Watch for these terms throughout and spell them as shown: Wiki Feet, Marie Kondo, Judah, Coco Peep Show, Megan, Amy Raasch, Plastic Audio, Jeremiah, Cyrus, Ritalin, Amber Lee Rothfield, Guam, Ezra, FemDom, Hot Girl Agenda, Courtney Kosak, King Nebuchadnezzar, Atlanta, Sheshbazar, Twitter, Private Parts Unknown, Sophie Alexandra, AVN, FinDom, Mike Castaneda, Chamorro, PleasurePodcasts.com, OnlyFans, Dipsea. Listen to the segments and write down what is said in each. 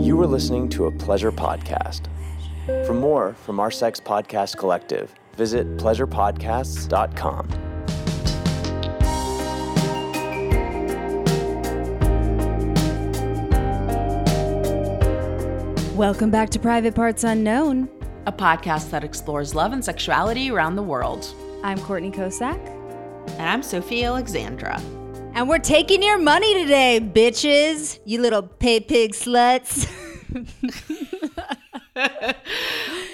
You are listening to a Pleasure Podcast. For more from our Sex Podcast Collective, visit PleasurePodcasts.com. Welcome back to Private Parts Unknown, a podcast that explores love and sexuality around the world. I'm Courtney Kosak. And I'm Sophie Alexandra. And we're taking your money today, bitches, you little pay pig sluts.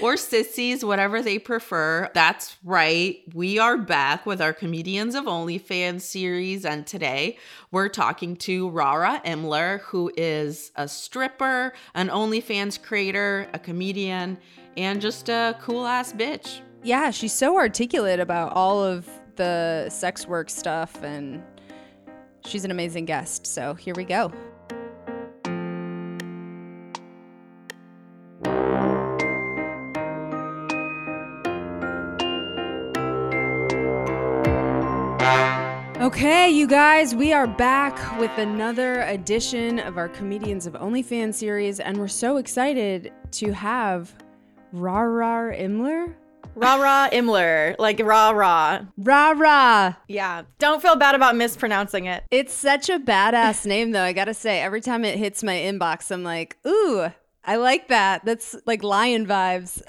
Or sissies, whatever they prefer. That's right. We are back with our Comedians of OnlyFans series. And today we're talking to Rara Imler, who is a stripper, an OnlyFans creator, a comedian, and just a cool ass bitch. Yeah, she's so articulate about all of the sex work stuff, and she's an amazing guest. So here we go. Okay, you guys, we are back with another edition of our Comedians of OnlyFans series, and we're so excited to have Rara Imler. Rara Imler, like Rara. Rara. Yeah, don't feel bad about mispronouncing it. It's such a badass name, though, I gotta say. Every time it hits my inbox, I'm like, ooh, I like that. That's like lion vibes.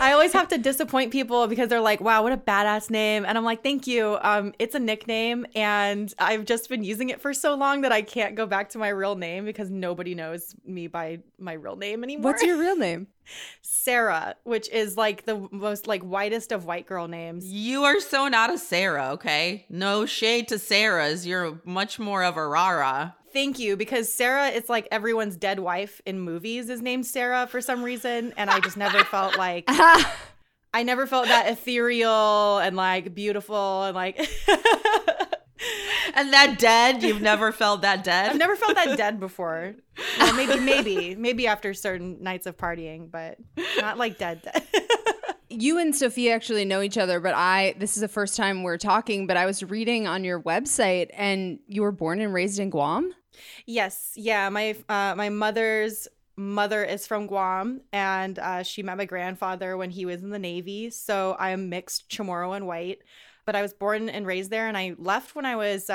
I always have to disappoint people because they're like, wow, what a badass name. And I'm like, thank you. It's a nickname. And I've just been using it for so long that I can't go back to my real name because nobody knows me by my real name anymore. What's your real name? Sarah, which is like the most like whitest of white girl names. You are so not a Sarah, okay? No shade to Sarahs. You're much more of a Rara. Thank you, because Sarah, it's like everyone's dead wife in movies is named Sarah for some reason, and I just never felt like, I never felt that ethereal and like beautiful and like. And that dead, you've never felt that dead? I've never felt that dead before. Well, maybe after certain nights of partying, but not like dead. You and Sophie actually know each other, but this is the first time we're talking, but I was reading on your website, and you were born and raised in Guam? Yes. Yeah. My mother's mother is from Guam, and she met my grandfather when he was in the Navy. So I'm mixed Chamorro and white, but I was born and raised there, and I left when I was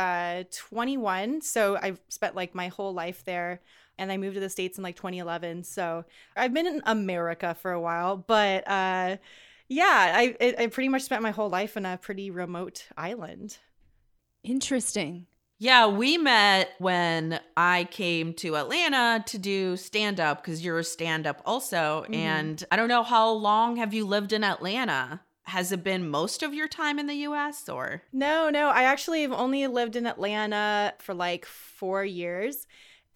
21. So I've spent like my whole life there. And I moved to the States in like 2011. So I've been in America for a while. But I pretty much spent my whole life in a pretty remote island. Interesting. Yeah, we met when I came to Atlanta to do stand-up because you're a stand-up also. Mm-hmm. And I don't know, how long have you lived in Atlanta? Has it been most of your time in the U.S. or? No. I actually have only lived in Atlanta for like 4 years.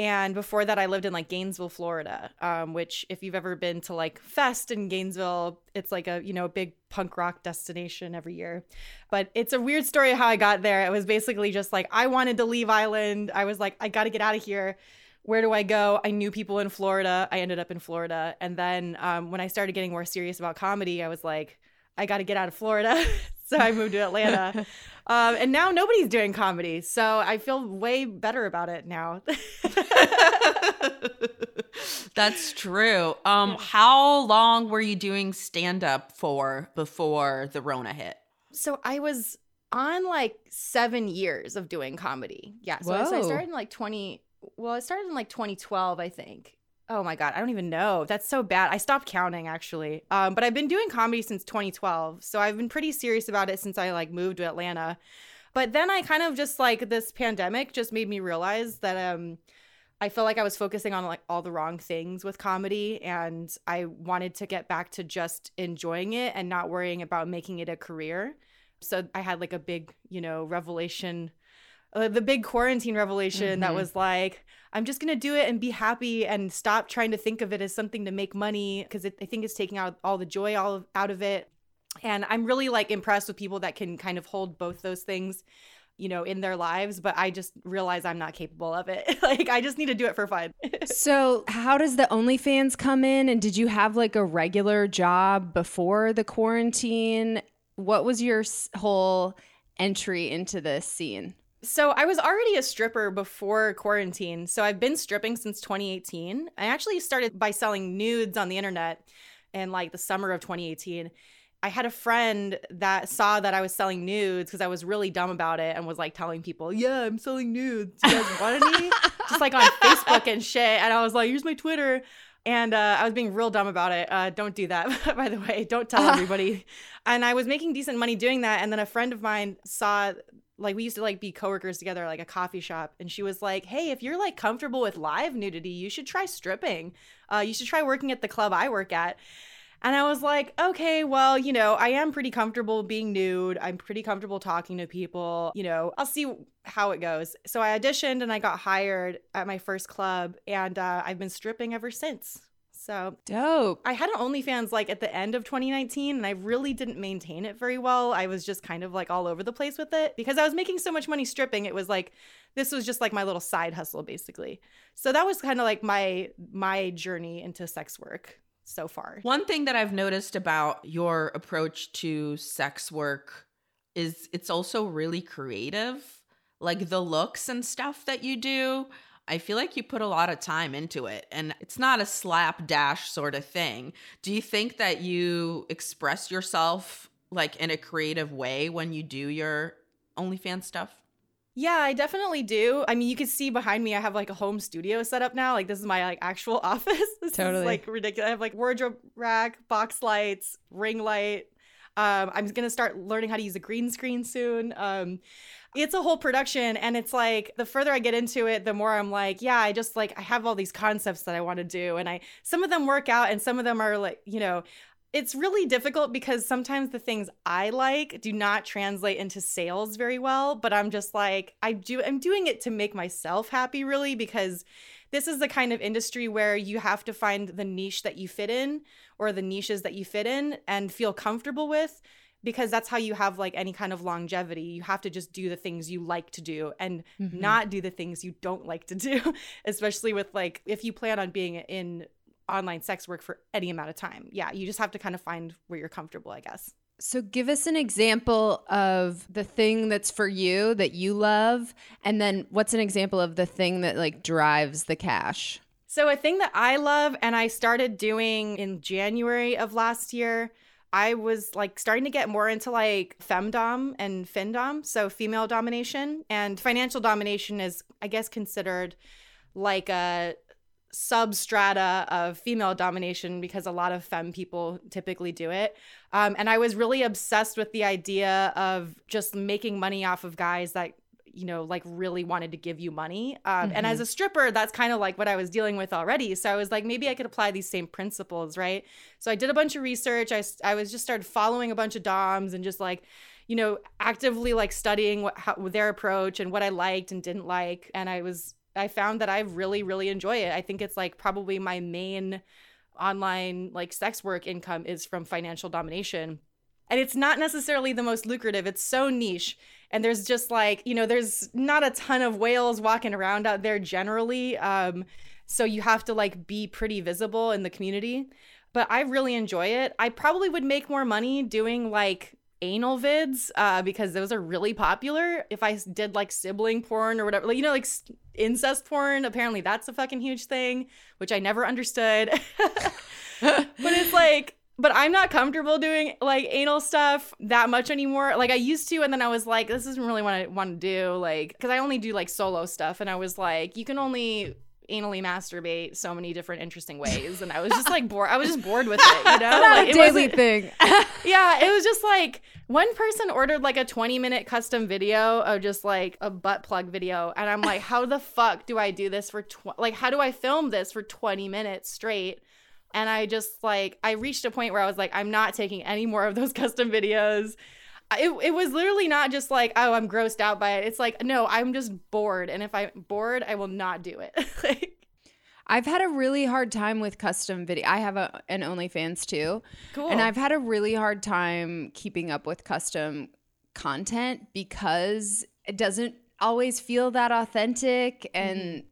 And before that, I lived in like Gainesville, Florida, which if you've ever been to like Fest in Gainesville, it's like a, big punk rock destination every year. But it's a weird story how I got there. It was basically just like I wanted to leave Ireland. I was like, I got to get out of here. Where do I go? I knew people in Florida. I ended up in Florida. And then when I started getting more serious about comedy, I was like, I got to get out of Florida. So I moved to Atlanta. And now nobody's doing comedy. So I feel way better about it now. That's true. How long were you doing stand-up for before the Rona hit? So I was on like 7 years of doing comedy. Yeah. So I started in like 2012, I think. Oh my God, I don't even know. That's so bad. I stopped counting actually. But I've been doing comedy since 2012. So I've been pretty serious about it since I like moved to Atlanta. But then I kind of just like this pandemic just made me realize that I felt like I was focusing on like all the wrong things with comedy, and I wanted to get back to just enjoying it and not worrying about making it a career. So I had like a big, revelation, the big quarantine revelation. Mm-hmm. That was like, I'm just going to do it and be happy and stop trying to think of it as something to make money, because I think it's taking out all the joy out of it. And I'm really like impressed with people that can kind of hold both those things, you know, in their lives. But I just realize I'm not capable of it. Like, I just need to do it for fun. So how does the OnlyFans come in? And did you have like a regular job before the quarantine? What was your whole entry into this scene? So I was already a stripper before quarantine. So I've been stripping since 2018. I actually started by selling nudes on the internet in like the summer of 2018. I had a friend that saw that I was selling nudes because I was really dumb about it and was like telling people, yeah, I'm selling nudes. You guys want any? Just like on Facebook and shit. And I was like, here's my Twitter. And I was being real dumb about it. Don't do that, by the way. Don't tell everybody. And I was making decent money doing that. And then a friend of mine saw, like, we used to like be coworkers together, like a coffee shop. And she was like, hey, if you're like comfortable with live nudity, you should try stripping. You should try working at the club I work at. And I was like, okay, well, you know, I am pretty comfortable being nude. I'm pretty comfortable talking to people. You know, I'll see how it goes. So I auditioned and I got hired at my first club, and I've been stripping ever since. So dope. I had an OnlyFans like at the end of 2019, and I really didn't maintain it very well. I was just kind of like all over the place with it because I was making so much money stripping. It was like, this was just like my little side hustle basically. So that was kind of like my journey into sex work. So far. One thing that I've noticed about your approach to sex work is it's also really creative, like the looks and stuff that you do. I feel like you put a lot of time into it, and it's not a slapdash sort of thing. Do you think that you express yourself like in a creative way when you do your OnlyFans stuff? Yeah, I definitely do. I mean, you can see behind me, I have like a home studio set up now. Like, this is my like actual office. This totally is like ridiculous. I have like wardrobe rack, box lights, ring light. I'm going to start learning how to use a green screen soon. It's a whole production, and it's like the further I get into it, the more I'm like, yeah, I just like, I have all these concepts that I want to do, and some of them work out and some of them are like, you know, it's really difficult because sometimes the things I like do not translate into sales very well, but I'm just like, I'm doing it to make myself happy, really, because this is the kind of industry where you have to find the niche that you fit in, or the niches that you fit in and feel comfortable with, because that's how you have like any kind of longevity. You have to just do the things you like to do and not do the things you don't like to do, especially with like, if you plan on being in online sex work for any amount of time. Yeah, you just have to kind of find where you're comfortable, I guess. So give us an example of the thing that's for you that you love, and then what's an example of the thing that like drives the cash? So a thing that I love and I started doing in January of last year, I was like starting to get more into like FemDom and FinDom, so female domination. And financial domination is, I guess, considered like a substrata of female domination because a lot of femme people typically do it. And I was really obsessed with the idea of just making money off of guys that, you know, like really wanted to give you money. And as a stripper, that's kind of like what I was dealing with already. So I was like, maybe I could apply these same principles, right? So I did a bunch of research. I was just started following a bunch of doms and just like, you know, actively like studying how their approach and what I liked and didn't like. And I found that I really, really enjoy it. I think it's like probably my main online like sex work income is from financial domination. And it's not necessarily the most lucrative. It's so niche. And there's just like, you know, there's not a ton of whales walking around out there generally. So you have to like be pretty visible in the community. But I really enjoy it. I probably would make more money doing like anal vids because those are really popular. If I did like sibling porn or whatever, like, you know, like incest porn, apparently that's a fucking huge thing, which I never understood. But I'm not comfortable doing like anal stuff that much anymore. Like I used to, and then I was like, this isn't really what I want to do. Like, because I only do like solo stuff, and I was like, you can only anally masturbate so many different interesting ways, and I was just like bored. I was just bored with it, you know. Like, it daily thing. Yeah, it was just like one person ordered like a 20-minute custom video of just like a butt plug video, and I'm like, how the fuck do I do this for how do I film this for 20 minutes straight? And I just like I reached a point where I was like, I'm not taking any more of those custom videos. It was literally not just like, oh, I'm grossed out by it. It's like, no, I'm just bored. And if I'm bored, I will not do it. Like, I've had a really hard time with custom video. I have an OnlyFans too. Cool. And I've had a really hard time keeping up with custom content because it doesn't always feel that authentic. And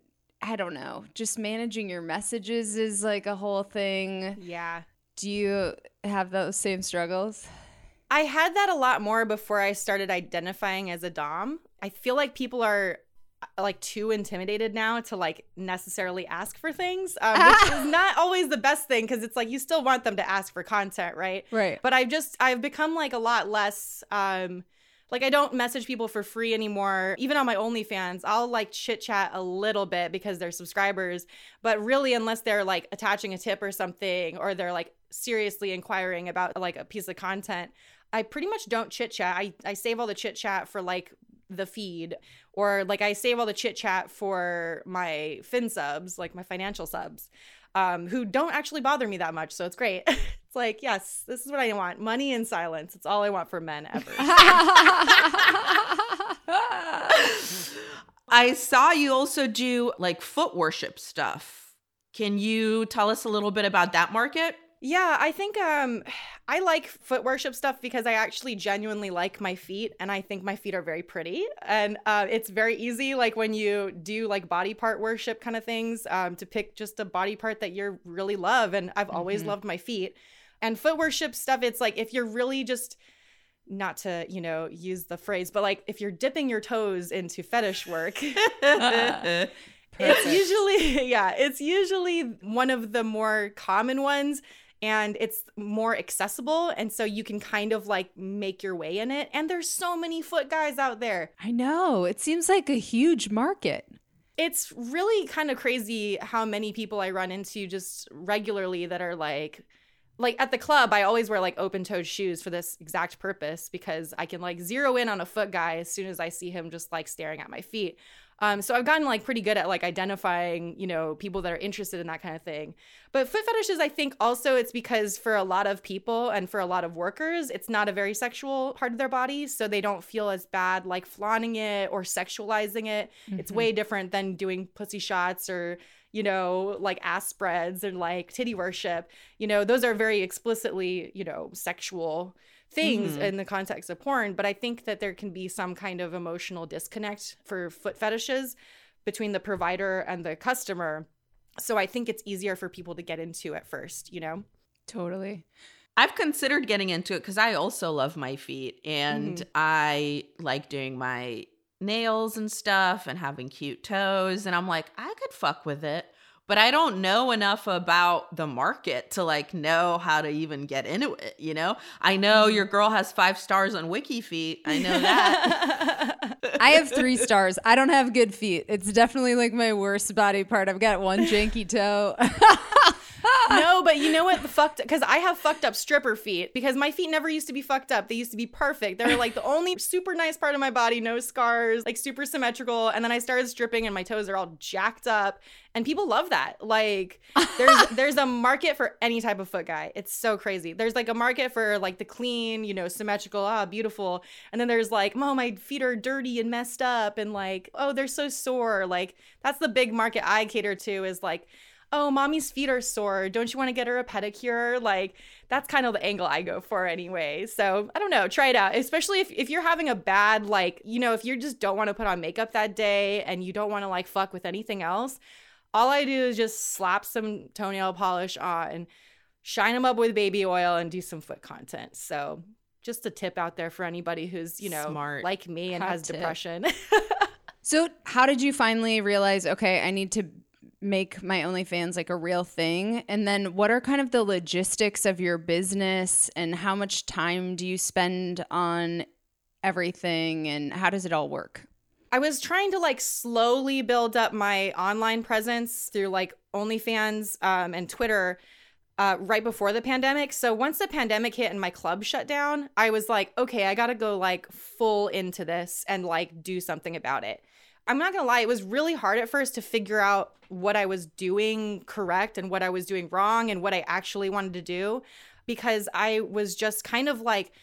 I don't know, just managing your messages is like a whole thing. Yeah. Do you have those same struggles? I had that a lot more before I started identifying as a dom. I feel like people are like too intimidated now to like necessarily ask for things, which is not always the best thing because it's like you still want them to ask for content, right? Right. But I've become like a lot less like I don't message people for free anymore. Even on my OnlyFans, I'll like chit chat a little bit because they're subscribers, but really unless they're like attaching a tip or something or they're like seriously inquiring about like a piece of content, I pretty much don't chit chat. I save all the chit chat for like the feed, or like I save all the chit chat for my fin subs, like my financial subs, who don't actually bother me that much. So it's great. It's like, yes, this is what I want. Money and silence. It's all I want for men ever. I saw you also do like foot worship stuff. Can you tell us a little bit about that market? Yeah, I think I like foot worship stuff because I actually genuinely like my feet, and I think my feet are very pretty, and it's very easy, like when you do like body part worship kind of things, to pick just a body part that you really love, and I've always loved my feet. And foot worship stuff, it's like if you're really just, not to, you know, use the phrase, but like if you're dipping your toes into fetish work, it's usually one of the more common ones. And it's more accessible. And so you can kind of like make your way in it. And there's so many foot guys out there. I know. It seems like a huge market. It's really kind of crazy how many people I run into just regularly that are like at the club, I always wear like open-toed shoes for this exact purpose because I can like zero in on a foot guy as soon as I see him just like staring at my feet. So I've gotten like pretty good at like identifying, you know, people that are interested in that kind of thing. But foot fetishes, I think also it's because for a lot of people and for a lot of workers, it's not a very sexual part of their body. So they don't feel as bad like flaunting it or sexualizing it. Mm-hmm. It's way different than doing pussy shots or, you know, like ass spreads and like titty worship. You know, those are very explicitly, you know, sexual things in the context of porn, but I think that there can be some kind of emotional disconnect for foot fetishes between the provider and the customer. So I think it's easier for people to get into at first, you know? Totally. I've considered getting into it because I also love my feet, and I like doing my nails and stuff and having cute toes, and I'm like, I could fuck with it. But I don't know enough about the market to like know how to even get into it, you know? I know your girl has 5 stars on Wiki Feet. I know that. I have 3 stars. I don't have good feet. It's definitely like my worst body part. I've got one janky toe. No, but you know what? Because I have fucked up stripper feet because my feet never used to be fucked up. They used to be perfect. They were like the only super nice part of my body, no scars, like super symmetrical. And then I started stripping and my toes are all jacked up. And people love that. Like there's a market for any type of foot guy. It's so crazy. There's like a market for like the clean, you know, symmetrical, beautiful. And then there's like, oh, my feet are dirty and messed up. And like, oh, they're so sore. Like that's the big market I cater to is like, oh, mommy's feet are sore. Don't you want to get her a pedicure? Like, that's kind of the angle I go for anyway. So I don't know. Try it out. Especially if you're having a bad, like, you know, if you just don't want to put on makeup that day and you don't want to like fuck with anything else, all I do is just slap some toenail polish on, shine them up with baby oil, and do some foot content. So just a tip out there for anybody who's, you know, smart like me and has depression. So how did you finally realize, okay, I need to make my OnlyFans like a real thing? And then what are kind of the logistics of your business and how much time do you spend on everything and how does it all work? I was trying to like slowly build up my online presence through like OnlyFans and Twitter right before the pandemic. So once the pandemic hit and my club shut down, I was like, okay, I gotta go like full into this and like do something about it. I'm not going to lie, it was really hard at first to figure out what I was doing correct and what I was doing wrong and what I actually wanted to do because I was just kind of like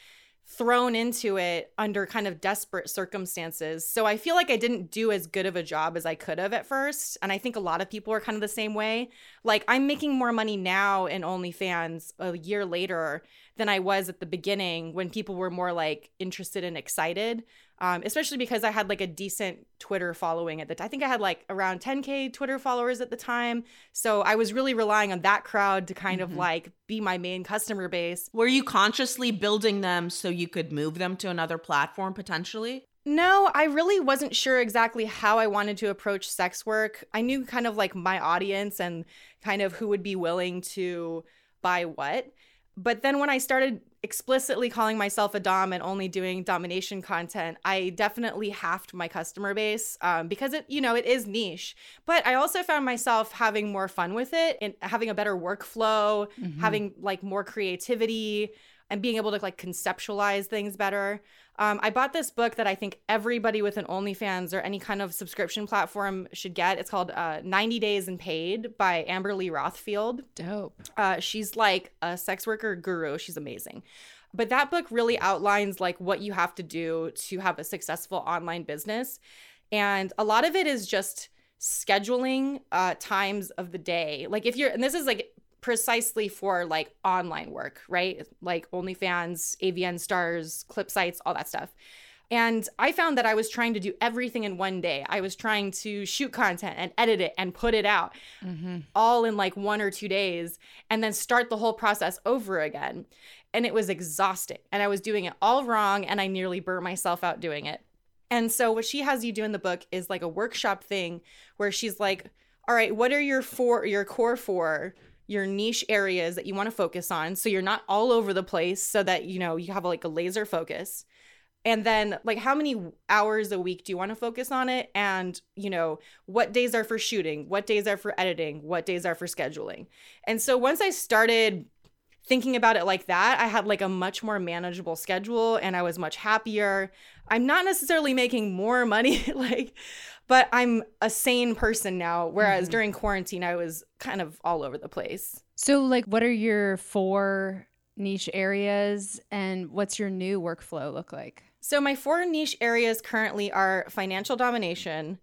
thrown into it under kind of desperate circumstances. So I feel like I didn't do as good of a job as I could have at first. And I think a lot of people are kind of the same way. Like, I'm making more money now in OnlyFans a year later than I was at the beginning when people were more like interested and excited, especially because I had like a decent Twitter following at the time. I think I had like around 10K Twitter followers at the time. So I was really relying on that crowd to kind of like be my main customer base. Were you consciously building them so you could move them to another platform potentially? No, I really wasn't sure exactly how I wanted to approach sex work. I knew kind of like my audience and kind of who would be willing to buy what. But then when I started explicitly calling myself a dom and only doing domination content, I definitely halved my customer base because it is niche. But I also found myself having more fun with it and having a better workflow, having like more creativity and being able to like conceptualize things better. I bought this book that I think everybody with an OnlyFans or any kind of subscription platform should get. It's called 90 Days and Paid by Amber Lee Rothfield. Dope. She's like a sex worker guru. She's amazing. But that book really outlines like what you have to do to have a successful online business. And a lot of it is just scheduling times of the day. Like if you're, and this is like precisely for like online work, right? Like OnlyFans, AVN stars, clip sites, all that stuff. And I found that I was trying to do everything in one day. I was trying to shoot content and edit it and put it out all in like 1 or 2 days and then start the whole process over again. And it was exhausting. And I was doing it all wrong and I nearly burnt myself out doing it. And so what she has you do in the book is like a workshop thing where she's like, all right, what are your niche areas that you want to focus on so you're not all over the place so that, you know, you have like a laser focus. And then like how many hours a week do you want to focus on it? And, you know, what days are for shooting? What days are for editing? What days are for scheduling? And so once I started thinking about it like that, I had like a much more manageable schedule and I was much happier. I'm not necessarily making more money, but I'm a sane person now, whereas during quarantine, I was kind of all over the place. So like, what are your 4 niche areas and what's your new workflow look like? So my 4 niche areas currently are financial domination,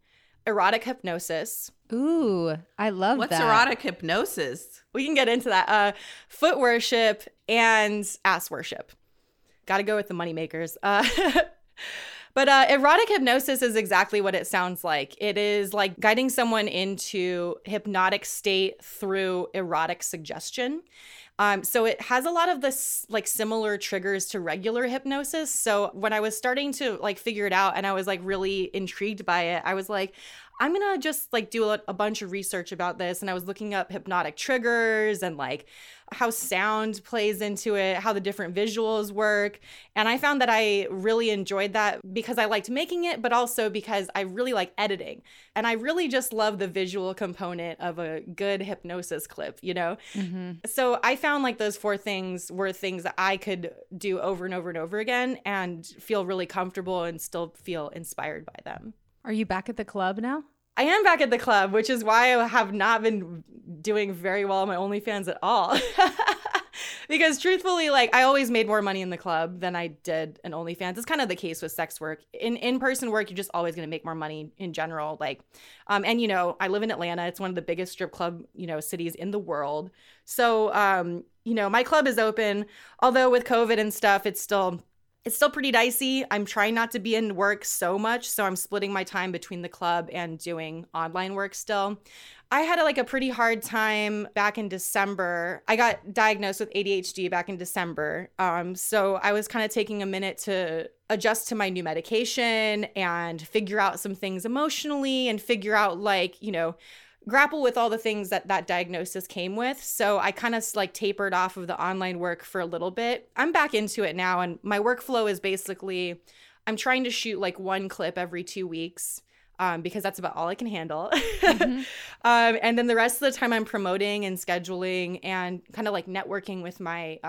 erotic hypnosis. Ooh, I love that. What's erotic hypnosis? We can get into that. Foot worship and ass worship. Got to go with the moneymakers. But erotic hypnosis is exactly what it sounds like. It is like guiding someone into hypnotic state through erotic suggestion. So it has a lot of this like similar triggers to regular hypnosis. So when I was starting to like figure it out and I was like really intrigued by it, I was like, I'm going to just like do a bunch of research about this. And I was looking up hypnotic triggers and like how sound plays into it, how the different visuals work. And I found that I really enjoyed that because I liked making it, but also because I really like editing. And I really just love the visual component of a good hypnosis clip, you know? So I found like those 4 things were things that I could do over and over and over again and feel really comfortable and still feel inspired by them. Are you back at the club now? I am back at the club, which is why I have not been doing very well on my OnlyFans at all. Because truthfully, like I always made more money in the club than I did in OnlyFans. It's kind of the case with sex work. In-person work, you're just always going to make more money in general. Like, and you know, I live in Atlanta. It's one of the biggest strip club, you know, cities in the world. So, you know, my club is open. Although with COVID and stuff, it's still pretty dicey. I'm trying not to be in work so much, so I'm splitting my time between the club and doing online work still. I had like a pretty hard time back in December. I got diagnosed with ADHD back in December. So I was kind of taking a minute to adjust to my new medication and figure out some things emotionally and figure out like, you know, grapple with all the things that diagnosis came with. So I kind of like tapered off of the online work for a little bit. I'm back into it now. And my workflow is basically, I'm trying to shoot like 1 clip every 2 weeks because that's about all I can handle. And then the rest of the time I'm promoting and scheduling and kind of like networking with my,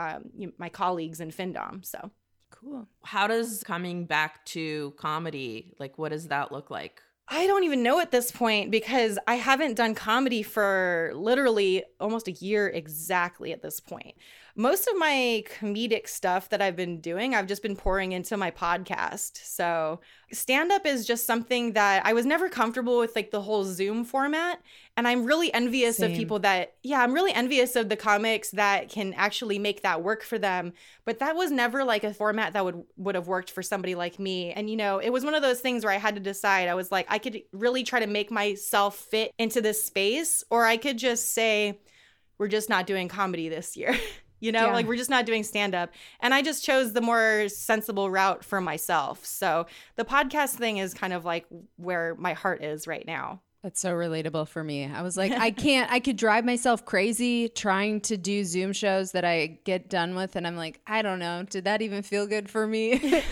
my colleagues in FinDom. So cool. How does coming back to comedy, like what does that look like? I don't even know at this point, because I haven't done comedy for literally almost a year exactly at this point. Most of my comedic stuff that I've been doing, I've just been pouring into my podcast. So stand-up is just something that I was never comfortable with, like the whole Zoom format. And I'm really envious of people that, I'm really envious of the comics that can actually make that work for them. But that was never like a format that would have worked for somebody like me. And, you know, it was one of those things where I had to decide. I was like, I could really try to make myself fit into this space, or I could just say, we're just not doing comedy this year. You know, like we're just not doing stand up. And I just chose the more sensible route for myself. So the podcast thing is kind of like where my heart is right now. That's so relatable for me. I was like, I could drive myself crazy trying to do Zoom shows that I get done with. And I'm like, I don't know. Did that even feel good for me?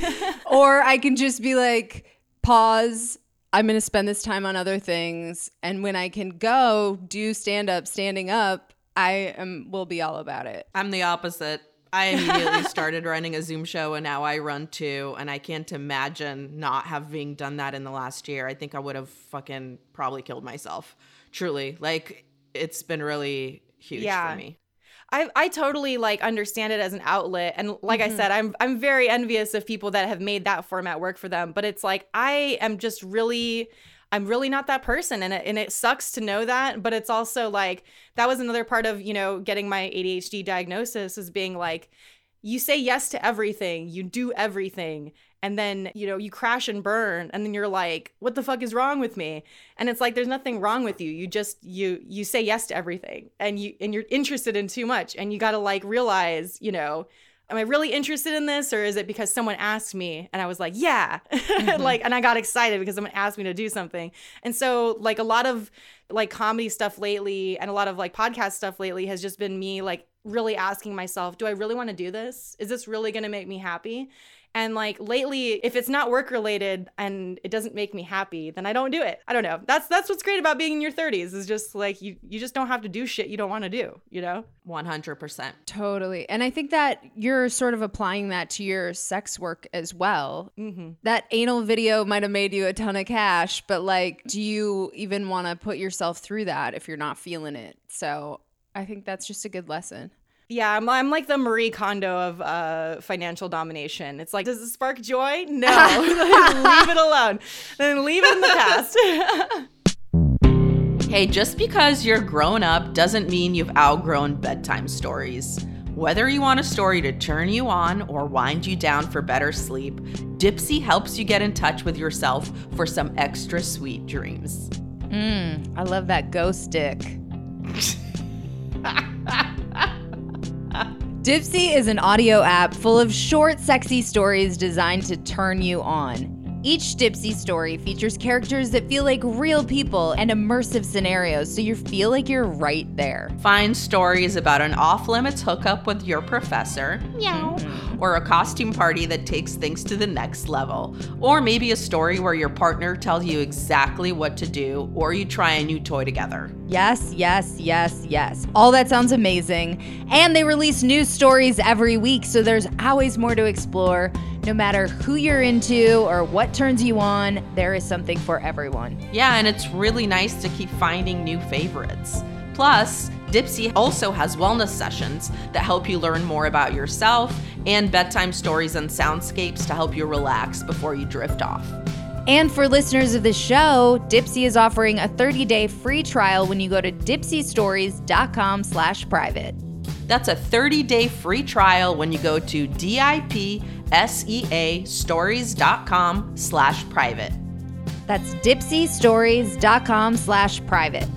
Or I can just be like, pause. I'm going to spend this time on other things. And when I can go do stand up, standing up, will be all about it. I'm the opposite. I immediately started running a Zoom show, and now I run two, and I can't imagine not having done that in the last year. I think I would have fucking probably killed myself. Truly. Like, it's been really huge for me. I totally like understand it as an outlet. And like I said, I'm very envious of people that have made that format work for them. But it's like, I'm really not that person, and it sucks to know that, but it's also like, that was another part of, you know, getting my ADHD diagnosis, is being like, you say yes to everything, you do everything, and then, you know, you crash and burn, and then you're like, what the fuck is wrong with me? And it's like, there's nothing wrong with you. You just, you say yes to everything, and you're interested in too much, and you gotta like realize, you know, am I really interested in this, or is it because someone asked me? And I was like, yeah. Like, and I got excited because someone asked me to do something. And so like a lot of like comedy stuff lately and a lot of like podcast stuff lately has just been me like really asking myself, do I really want to do this? Is this really going to make me happy? And like lately, if it's not work related and it doesn't make me happy, then I don't do it. I don't know. That's what's great about being in your 30s, is just like you just don't have to do shit you don't want to do, you know? 100%. Totally. And I think that you're sort of applying that to your sex work as well. Mm-hmm. That anal video might have made you a ton of cash, but like, do you even want to put yourself through that if you're not feeling it? So I think that's just a good lesson. Yeah, I'm like the Marie Kondo of financial domination. It's like, does it spark joy? No. Leave it alone. Then leave it in the past. Hey, just because you're grown up doesn't mean you've outgrown bedtime stories. Whether you want a story to turn you on or wind you down for better sleep, Dipsea helps you get in touch with yourself for some extra sweet dreams. I love that ghost stick. Dipsea is an audio app full of short, sexy stories designed to turn you on. Each Dipsea story features characters that feel like real people and immersive scenarios, so you feel like you're right there. Find stories about an off-limits hookup with your professor, meow, or a costume party that takes things to the next level, or maybe a story where your partner tells you exactly what to do, or you try a new toy together. Yes, yes, yes, yes. All that sounds amazing. And they release new stories every week, so there's always more to explore. No matter who you're into or what turns you on, there is something for everyone. Yeah, and it's really nice to keep finding new favorites. Plus, Dipsea also has wellness sessions that help you learn more about yourself, and bedtime stories and soundscapes to help you relax before you drift off. And for listeners of the show, Dipsea is offering a 30-day free trial when you go to DipseaStories.com/private. That's a 30-day free trial when you go to DipseaStories.com/private. That's DipseaStories.com/private.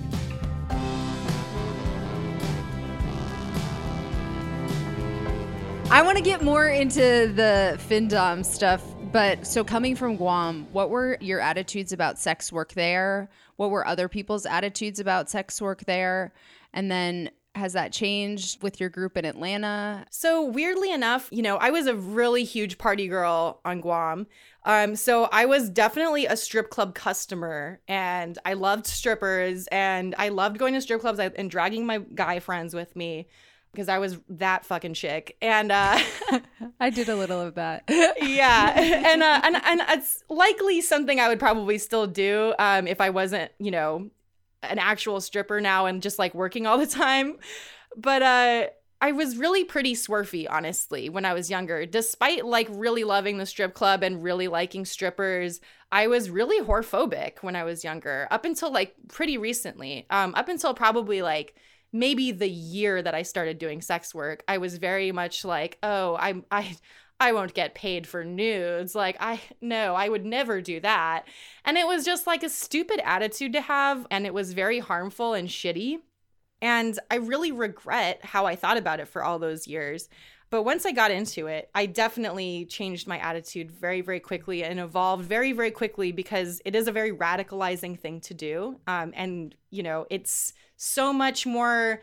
I want to get more into the FinDom stuff. But so coming from Guam, what were your attitudes about sex work there? What were other people's attitudes about sex work there? And then has that changed with your group in Atlanta? So weirdly enough, you know, I was a really huge party girl on Guam. So I was definitely a strip club customer, and I loved strippers, and I loved going to strip clubs and dragging my guy friends with me. because I was that fucking chick. And I did a little of that. Yeah. And it's likely something I would probably still do if I wasn't, you know, an actual stripper now and just like working all the time. But I was really pretty swervy, honestly, when I was younger. Despite like really loving the strip club and really liking strippers, I was really whorephobic when I was younger, up until like pretty recently, up until probably like maybe the year that I started doing sex work. I was very much like, oh, I won't get paid for nudes. Like, I would never do that. And it was just like a stupid attitude to have, and it was very harmful and shitty. And I really regret how I thought about it for all those years. But once I got into it, I definitely changed my attitude very, very quickly and evolved very, very quickly, because it is a very radicalizing thing to do. And, you know, it's so much more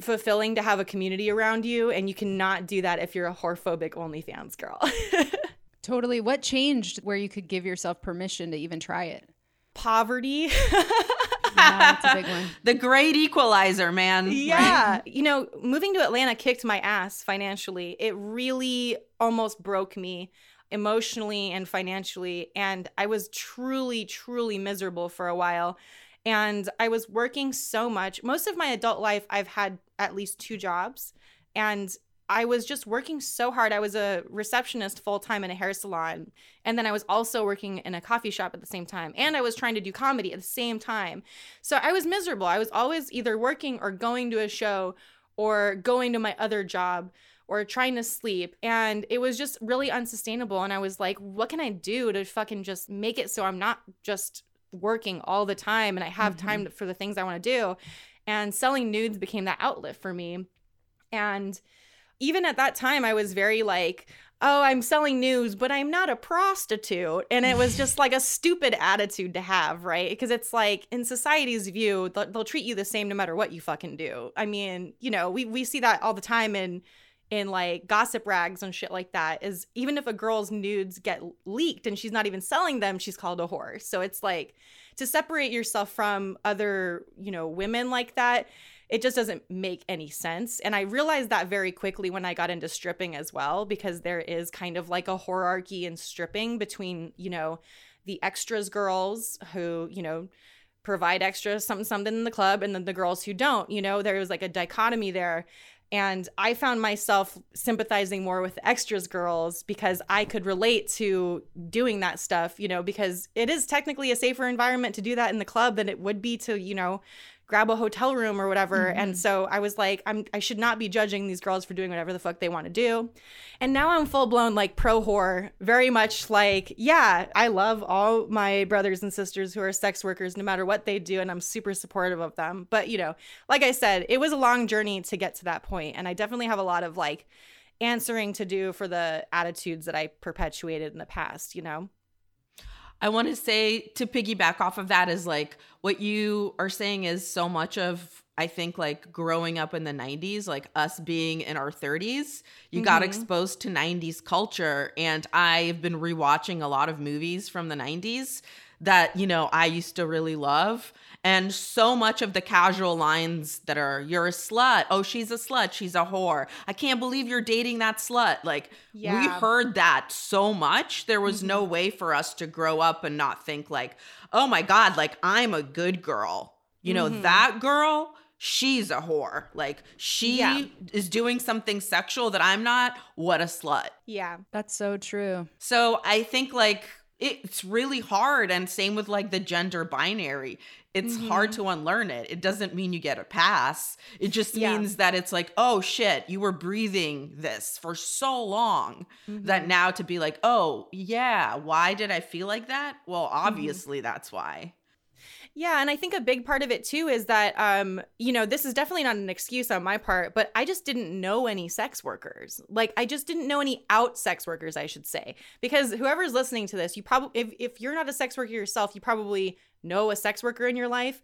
fulfilling to have a community around you, and you cannot do that if you're a whorephobic OnlyFans girl. Totally. What changed where you could give yourself permission to even try it? Poverty. Yeah, that's a big one. The great equalizer, man. Yeah. Right? You know, moving to Atlanta kicked my ass financially. It really almost broke me emotionally and financially. And I was truly, truly miserable for a while. And I was working so much. Most of my adult life, I've had at least 2 jobs. And I was just working so hard. I was a receptionist full-time in a hair salon. And then I was also working in a coffee shop at the same time. And I was trying to do comedy at the same time. So I was miserable. I was always either working or going to a show or going to my other job or trying to sleep. And it was just really unsustainable. And I was like, what can I do to fucking just make it so I'm not just working all the time and I have time for the things I want to do? And selling nudes became that outlet for me. And even at that time, I was very like, oh, I'm selling nudes, but I'm not a prostitute. And it was just like a stupid attitude to have, right? Because it's like, in society's view, they'll treat you the same no matter what you fucking do. I mean, you know, we see that all the time in like gossip rags and shit like that, is even if a girl's nudes get leaked and she's not even selling them, she's called a whore. So it's like, to separate yourself from other, you know, women like that, it just doesn't make any sense. And I realized that very quickly when I got into stripping as well, because there is kind of like a hierarchy in stripping between, you know, the extras girls who, you know, provide extra something in the club, and then the girls who don't. You know, there was like a dichotomy there. And I found myself sympathizing more with extras girls because I could relate to doing that stuff, you know, because it is technically a safer environment to do that in the club than it would be to, you know, grab a hotel room or whatever. And so I was like, I should not be judging these girls for doing whatever the fuck they want to do. And now I'm full blown like pro whore, very much like, yeah, I love all my brothers and sisters who are sex workers no matter what they do, and I'm super supportive of them. But, you know, like I said, it was a long journey to get to that point, and I definitely have a lot of like answering to do for the attitudes that I perpetuated in the past, you know? I want to say, to piggyback off of that, is like what you are saying is so much of, I think, like growing up in the 90s, like us being in our 30s, you got exposed to 90s culture. And I've been rewatching a lot of movies from the 90s that, you know, I used to really love. And so much of the casual lines that are, you're a slut, oh, she's a slut, she's a whore, I can't believe you're dating that slut. Like, we heard that so much. There was no way for us to grow up and not think like, oh my God, like, I'm a good girl. You know, that girl, she's a whore. Like, she is doing something sexual that I'm not. What a slut. Yeah, that's so true. So I think like, it's really hard. And same with like the gender binary. It's hard to unlearn it. It doesn't mean you get a pass. It just means that it's like, oh shit, you were breathing this for so long that now to be like, oh yeah, why did I feel like that? Well, obviously that's why. Yeah. And I think a big part of it too is that, you know, this is definitely not an excuse on my part, but I just didn't know any sex workers. Like, I just didn't know any out sex workers, I should say, because whoever's listening to this, you probably, if you're not a sex worker yourself, you probably know a sex worker in your life.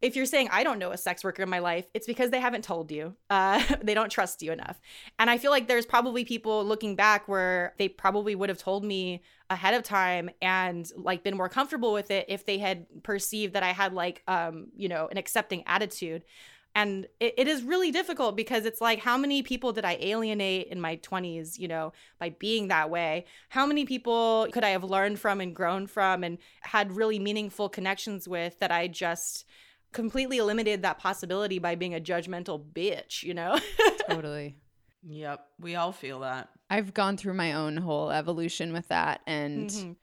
If you're saying, I don't know a sex worker in my life, it's because they haven't told you. They don't trust you enough. And I feel like there's probably people looking back where they probably would have told me ahead of time and like been more comfortable with it if they had perceived that I had like, you know, an accepting attitude. And it is really difficult because it's like, how many people did I alienate in my 20s, you know, by being that way? How many people could I have learned from and grown from and had really meaningful connections with that I just completely eliminated that possibility by being a judgmental bitch, you know? Totally. Yep. We all feel that. I've gone through my own whole evolution with that. And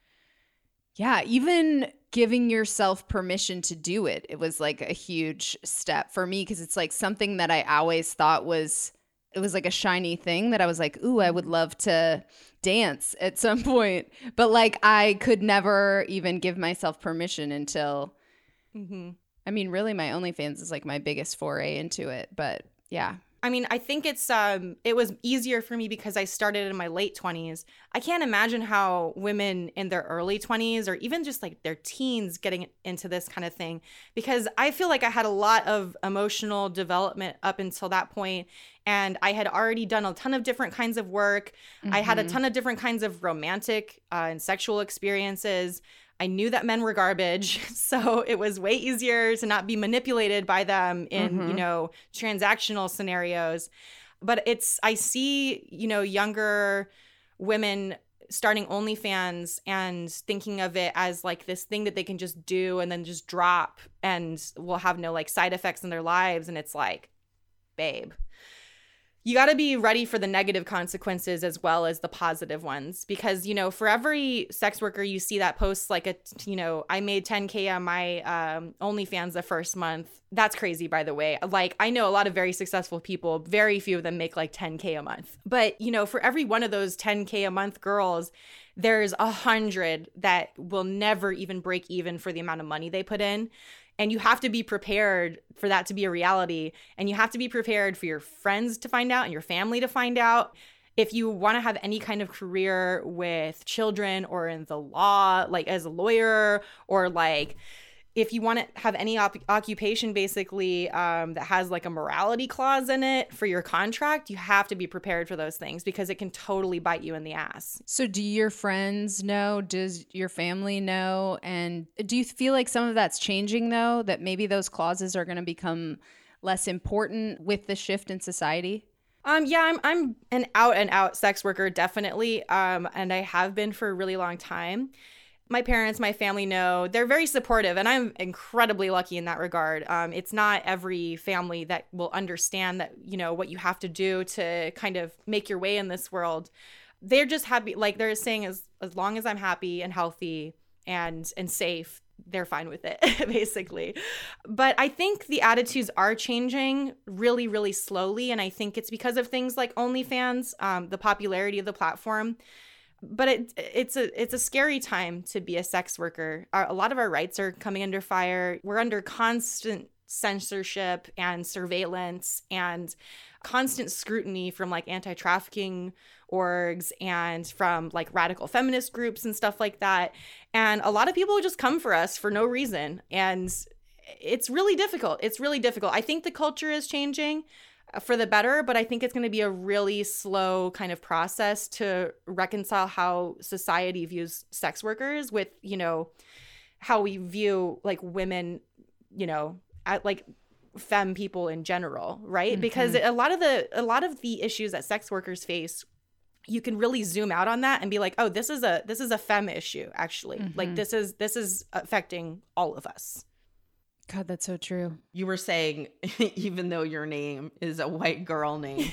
yeah, even giving yourself permission to do it, it was like a huge step for me, because it's like something that I always thought was, it was like a shiny thing that I was like, ooh, I would love to dance at some point. But like I could never even give myself permission until, I mean, really my OnlyFans is like my biggest foray into it. But yeah. I mean, I think it's it was easier for me because I started in my late 20s. I can't imagine how women in their early 20s or even just like their teens getting into this kind of thing, because I feel like I had a lot of emotional development up until that point. And I had already done a ton of different kinds of work. I had a ton of different kinds of romantic and sexual experiences. I knew that men were garbage, so it was way easier to not be manipulated by them in, you know, transactional scenarios. But it's, I see, you know, younger women starting OnlyFans and thinking of it as like this thing that they can just do and then just drop and will have no like side effects in their lives. And it's like, babe, you got to be ready for the negative consequences as well as the positive ones, because, you know, for every sex worker you see that posts like, a, you know, I made 10K on my OnlyFans the first month. That's crazy, by the way. Like, I know a lot of very successful people, very few of them make like 10K a month. But, you know, for every one of those 10K a month girls, there's 100 that will never even break even for the amount of money they put in. And you have to be prepared for that to be a reality. And you have to be prepared for your friends to find out and your family to find out. If you want to have any kind of career with children or in the law, like as a lawyer, or like if you want to have any occupation basically that has like a morality clause in it for your contract, you have to be prepared for those things because it can totally bite you in the ass. So do your friends know? Does your family know? And do you feel like some of that's changing though, that maybe those clauses are going to become less important with the shift in society? Yeah, I'm an out sex worker, definitely. And I have been for a really long time. My parents, my family know. They're very supportive, and I'm incredibly lucky in that regard. It's not every family that will understand that, you know, what you have to do to kind of make your way in this world. They're just happy. Like they're saying, as long as I'm happy and healthy and safe, they're fine with it, basically. But I think the attitudes are changing really, really slowly, and I think it's because of things like OnlyFans, the popularity of the platform. But it's a scary time to be a sex worker. A lot of our rights are coming under fire. We're under constant censorship and surveillance and constant scrutiny from like anti-trafficking orgs and from like radical feminist groups and stuff like that. And a lot of people just come for us for no reason. And it's really difficult. It's really difficult. I think the culture is changing for the better, but I think it's going to be a really slow kind of process to reconcile how society views sex workers with, you know, how we view like women, you know, at like femme people in general, right? Because a lot of the issues that sex workers face, you can really zoom out on that and be like, oh, this is a femme issue actually. Like this is affecting all of us. God, that's so true. You were saying, even though your name is a white girl name,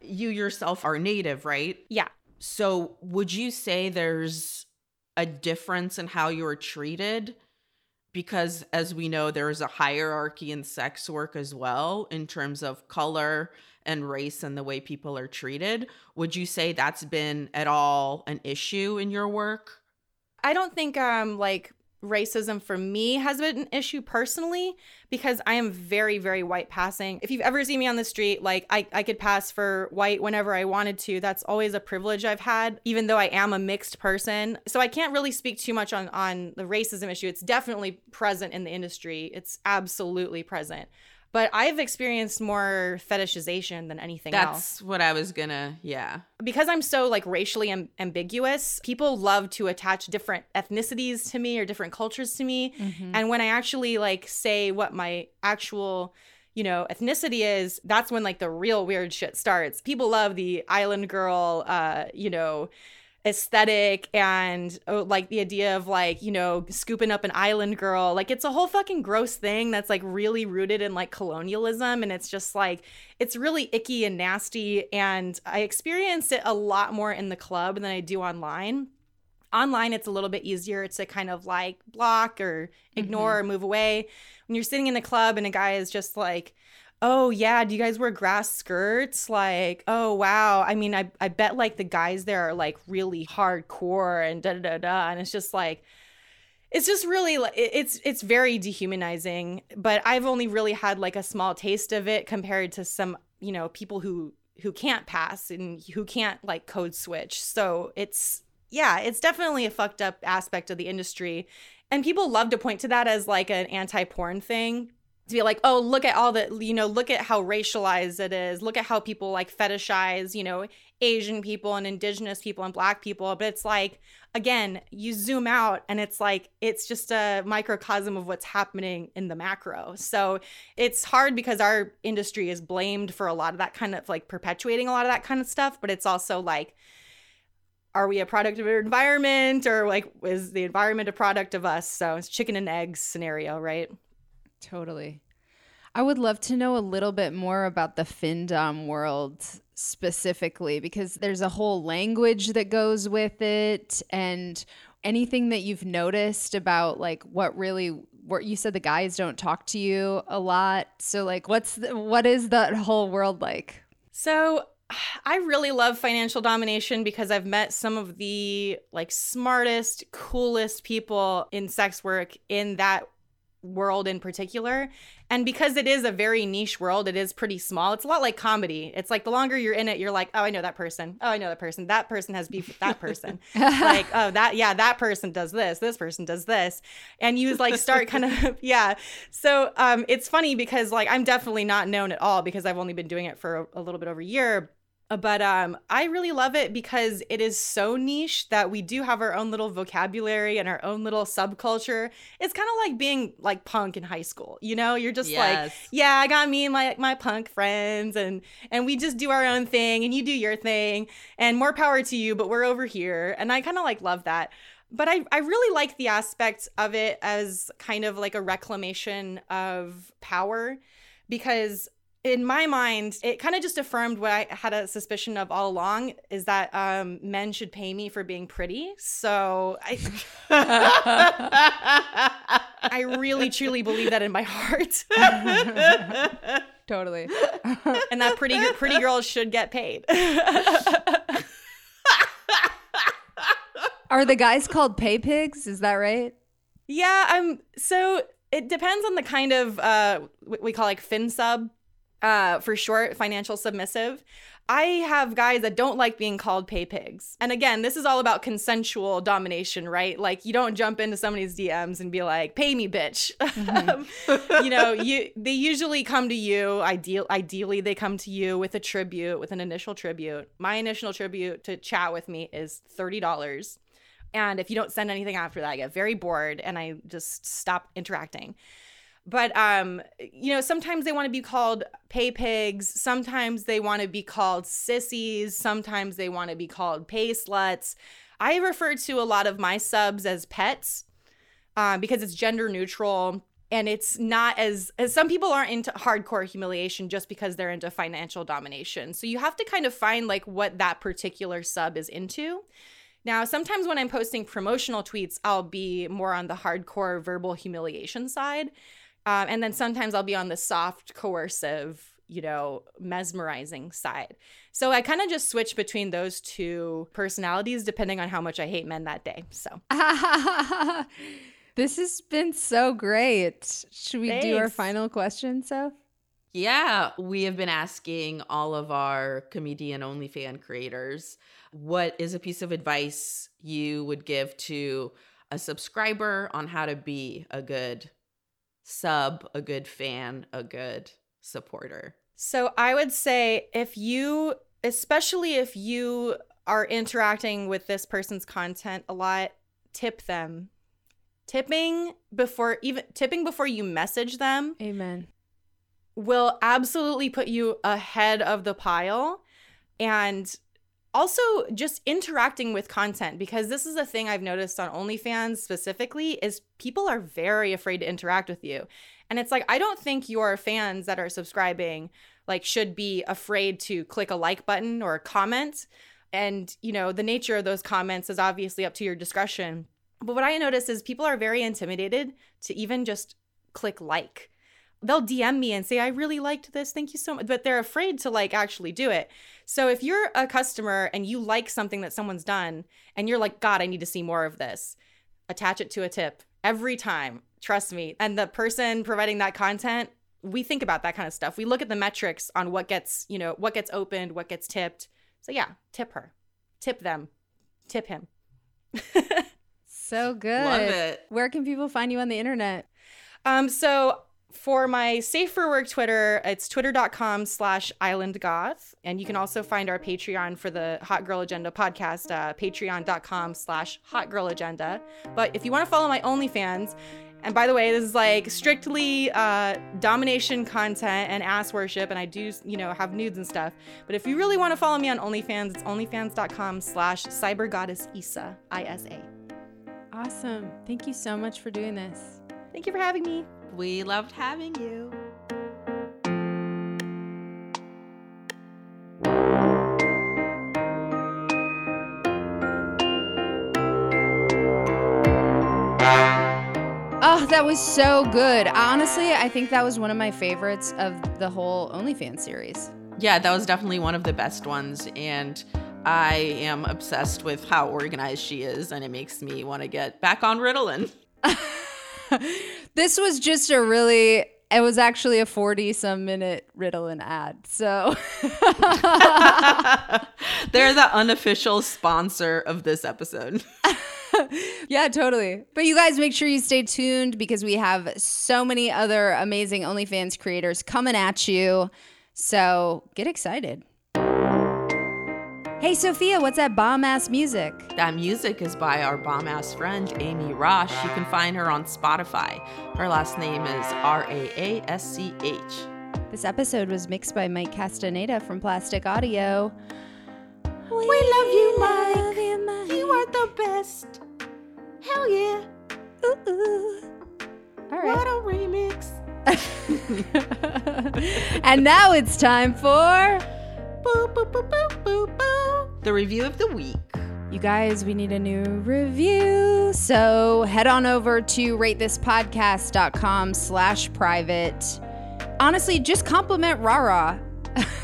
you yourself are Native, right? Yeah. So would you say there's a difference in how you're treated? Because as we know, there's a hierarchy in sex work as well in terms of color and race and the way people are treated. Would you say that's been at all an issue in your work? I don't think racism for me has been an issue personally because I am very, very white passing. If you've ever seen me on the street, like I could pass for white whenever I wanted to. That's always a privilege I've had, even though I am a mixed person. So I can't really speak too much on the racism issue. It's definitely present in the industry. It's absolutely present. But I've experienced more fetishization than anything else. That's what I was gonna, yeah. Because I'm so like racially ambiguous, people love to attach different ethnicities to me or different cultures to me. And when I actually like say what my actual, you know, ethnicity is, that's when like the real weird shit starts. People love the island girl, you know, aesthetic and like the idea of like, you know, scooping up an island girl. Like it's a whole fucking gross thing that's like really rooted in like colonialism. And it's just like, it's really icky and nasty. And I experienced it a lot more in the club than I do online. Online, it's a little bit easier to kind of like block or ignore or move away. When you're sitting in the club and a guy is just like, oh, yeah, do you guys wear grass skirts? Like, oh, wow. I mean, I bet like the guys there are like really hardcore and da-da-da-da. And it's just like, it's just really, it's very dehumanizing. But I've only really had like a small taste of it compared to some, you know, people who can't pass and who can't like code switch. So it's, yeah, it's definitely a fucked up aspect of the industry. And people love to point to that as like an anti-porn thing. To be like, oh, look at all the, you know, look at how racialized it is. Look at how people like fetishize, you know, Asian people and indigenous people and black people. But it's like, again, you zoom out and it's like, it's just a microcosm of what's happening in the macro. So it's hard because our industry is blamed for a lot of that kind of like perpetuating a lot of that kind of stuff. But it's also like, are we a product of our environment, or like, is the environment a product of us? So it's chicken and eggs scenario, right? Totally. I would love to know a little bit more about the FinDom world specifically, because there's a whole language that goes with it, and anything that you've noticed about like what really, what you said, the guys don't talk to you a lot. So like, what is that whole world like? So I really love financial domination because I've met some of the like smartest, coolest people in sex work in that world in particular. And because it is a very niche world, it is pretty small. It's a lot like comedy. It's like the longer you're in it, you're like, oh, I know that person. Oh, I know that person. That person has beef with that person. Like, oh, that person does this. This person does this. And you like start kind of, yeah. So it's funny because like I'm definitely not known at all because I've only been doing it for a little bit over a year. But I really love it because it is so niche that we do have our own little vocabulary and our own little subculture. It's kind of like being like punk in high school, you know? You're just like, yeah, I got me and like my punk friends, and we just do our own thing and you do your thing and more power to you, but we're over here. And I kind of like love that. But I really like the aspects of it as kind of like a reclamation of power, because in my mind, it kind of just affirmed what I had a suspicion of all along, is that men should pay me for being pretty. So I really, truly believe that in my heart. Totally. And that pretty girls should get paid. Are the guys called pay pigs? Is that right? Yeah. So it depends on the kind of what we call like fin sub. For short, financial submissive. I have guys that don't like being called pay pigs. And again, this is all about consensual domination, right? Like you don't jump into somebody's DMs and be like, pay me, bitch. You know, they usually come to you. Ideally, they come to you with a tribute, with an initial tribute. My initial tribute to chat with me is $30. And if you don't send anything after that, I get very bored and I just stop interacting. But, you know, sometimes they want to be called pay pigs. Sometimes they want to be called sissies. Sometimes they want to be called pay sluts. I refer to a lot of my subs as pets because it's gender neutral. And it's not as some people aren't into hardcore humiliation just because they're into financial domination. So you have to kind of find like what that particular sub is into. Now, sometimes when I'm posting promotional tweets, I'll be more on the hardcore verbal humiliation side. And then sometimes I'll be on the soft, coercive, you know, mesmerizing side. So I kind of just switch between those two personalities depending on how much I hate men that day. So this has been so great. Should we do our final question, Soph? Yeah, we have been asking all of our comedian OnlyFans creators, what is a piece of advice you would give to a subscriber on how to be a good sub, a good fan, a good supporter? So I would say especially if you are interacting with this person's content a lot, tip them. Tipping before you message them. Amen. will absolutely put you ahead of the pile. And also just interacting with content, because this is a thing I've noticed on OnlyFans specifically, is people are very afraid to interact with you. And it's like, I don't think your fans that are subscribing like should be afraid to click a like button or a comment. And, you know, the nature of those comments is obviously up to your discretion. But what I notice is people are very intimidated to even just click like. They'll DM me and say, I really liked this. Thank you so much. But they're afraid to like actually do it. So if you're a customer and you like something that someone's done and you're like, God, I need to see more of this, attach it to a tip every time. Trust me. And the person providing that content, we think about that kind of stuff. We look at the metrics on what gets, you know, what gets opened, what gets tipped. So yeah, tip her, tip them, tip him. So good. Love it. Where can people find you on the internet? So for my Safe for Work Twitter, it's twitter.com/islandgoth. And you can also find our Patreon for the Hot Girl Agenda podcast, patreon.com/hotgirlagenda. But if you want to follow my OnlyFans, and by the way, this is like strictly domination content and ass worship. And I do, you know, have nudes and stuff. But if you really want to follow me on OnlyFans, it's onlyfans.com/cybergoddessisa, ISA. Awesome. Thank you so much for doing this. Thank you for having me. We loved having you. Oh, that was so good. Honestly, I think that was one of my favorites of the whole OnlyFans series. Yeah, that was definitely one of the best ones. And I am obsessed with how organized she is. And it makes me want to get back on Ritalin. This was just a really, it was actually a 40-some minute Ritalin ad. So they're the unofficial sponsor of this episode. Yeah, totally. But you guys make sure you stay tuned because we have so many other amazing OnlyFans creators coming at you. So get excited. Hey, Sophia, what's that bomb-ass music? That music is by our bomb-ass friend, Amy Raasch. You can find her on Spotify. Her last name is Raasch. This episode was mixed by Mike Castaneda from Plastic Audio. We love you, Mike. You are the best. Hell yeah. Ooh, ooh. All right. What a remix. And now it's time for... Boop, boop, boop, boop, boop, boop. The review of the week. You guys, we need a new review. So head on over to ratethispodcast.com/private. Honestly, just compliment Rara.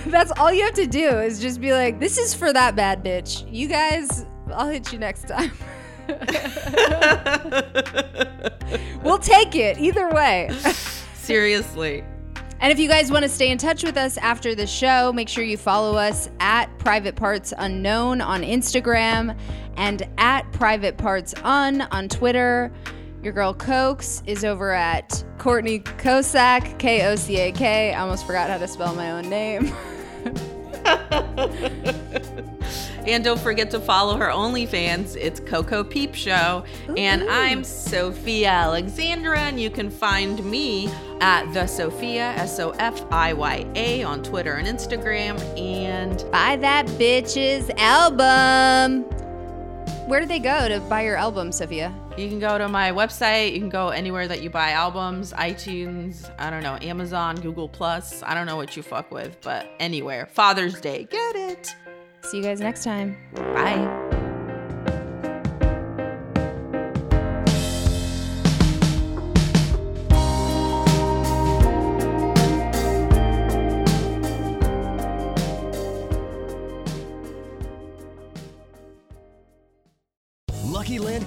That's all you have to do is just be like, this is for that bad bitch. You guys, I'll hit you next time. We'll take it either way. Seriously. And if you guys want to stay in touch with us after the show, make sure you follow us at Private Parts Unknown on Instagram and at Private Parts Un on Twitter. Your girl Cokes is over at Courtney Kosak, K-O-C-A-K. I almost forgot how to spell my own name. And don't forget to follow her OnlyFans. It's Coco Peep Show. Ooh. And I'm Sophie Alexandra, and you can find me at The Sophia, SOFIYA, on Twitter and Instagram. And buy that bitch's album. Where do they go to buy your album, Sophia? You can go to my website. You can go anywhere that you buy albums, iTunes, I don't know, Amazon, Google Plus. I don't know what you fuck with, but anywhere. Father's Day. Get it. See you guys next time. Bye. Lucky Land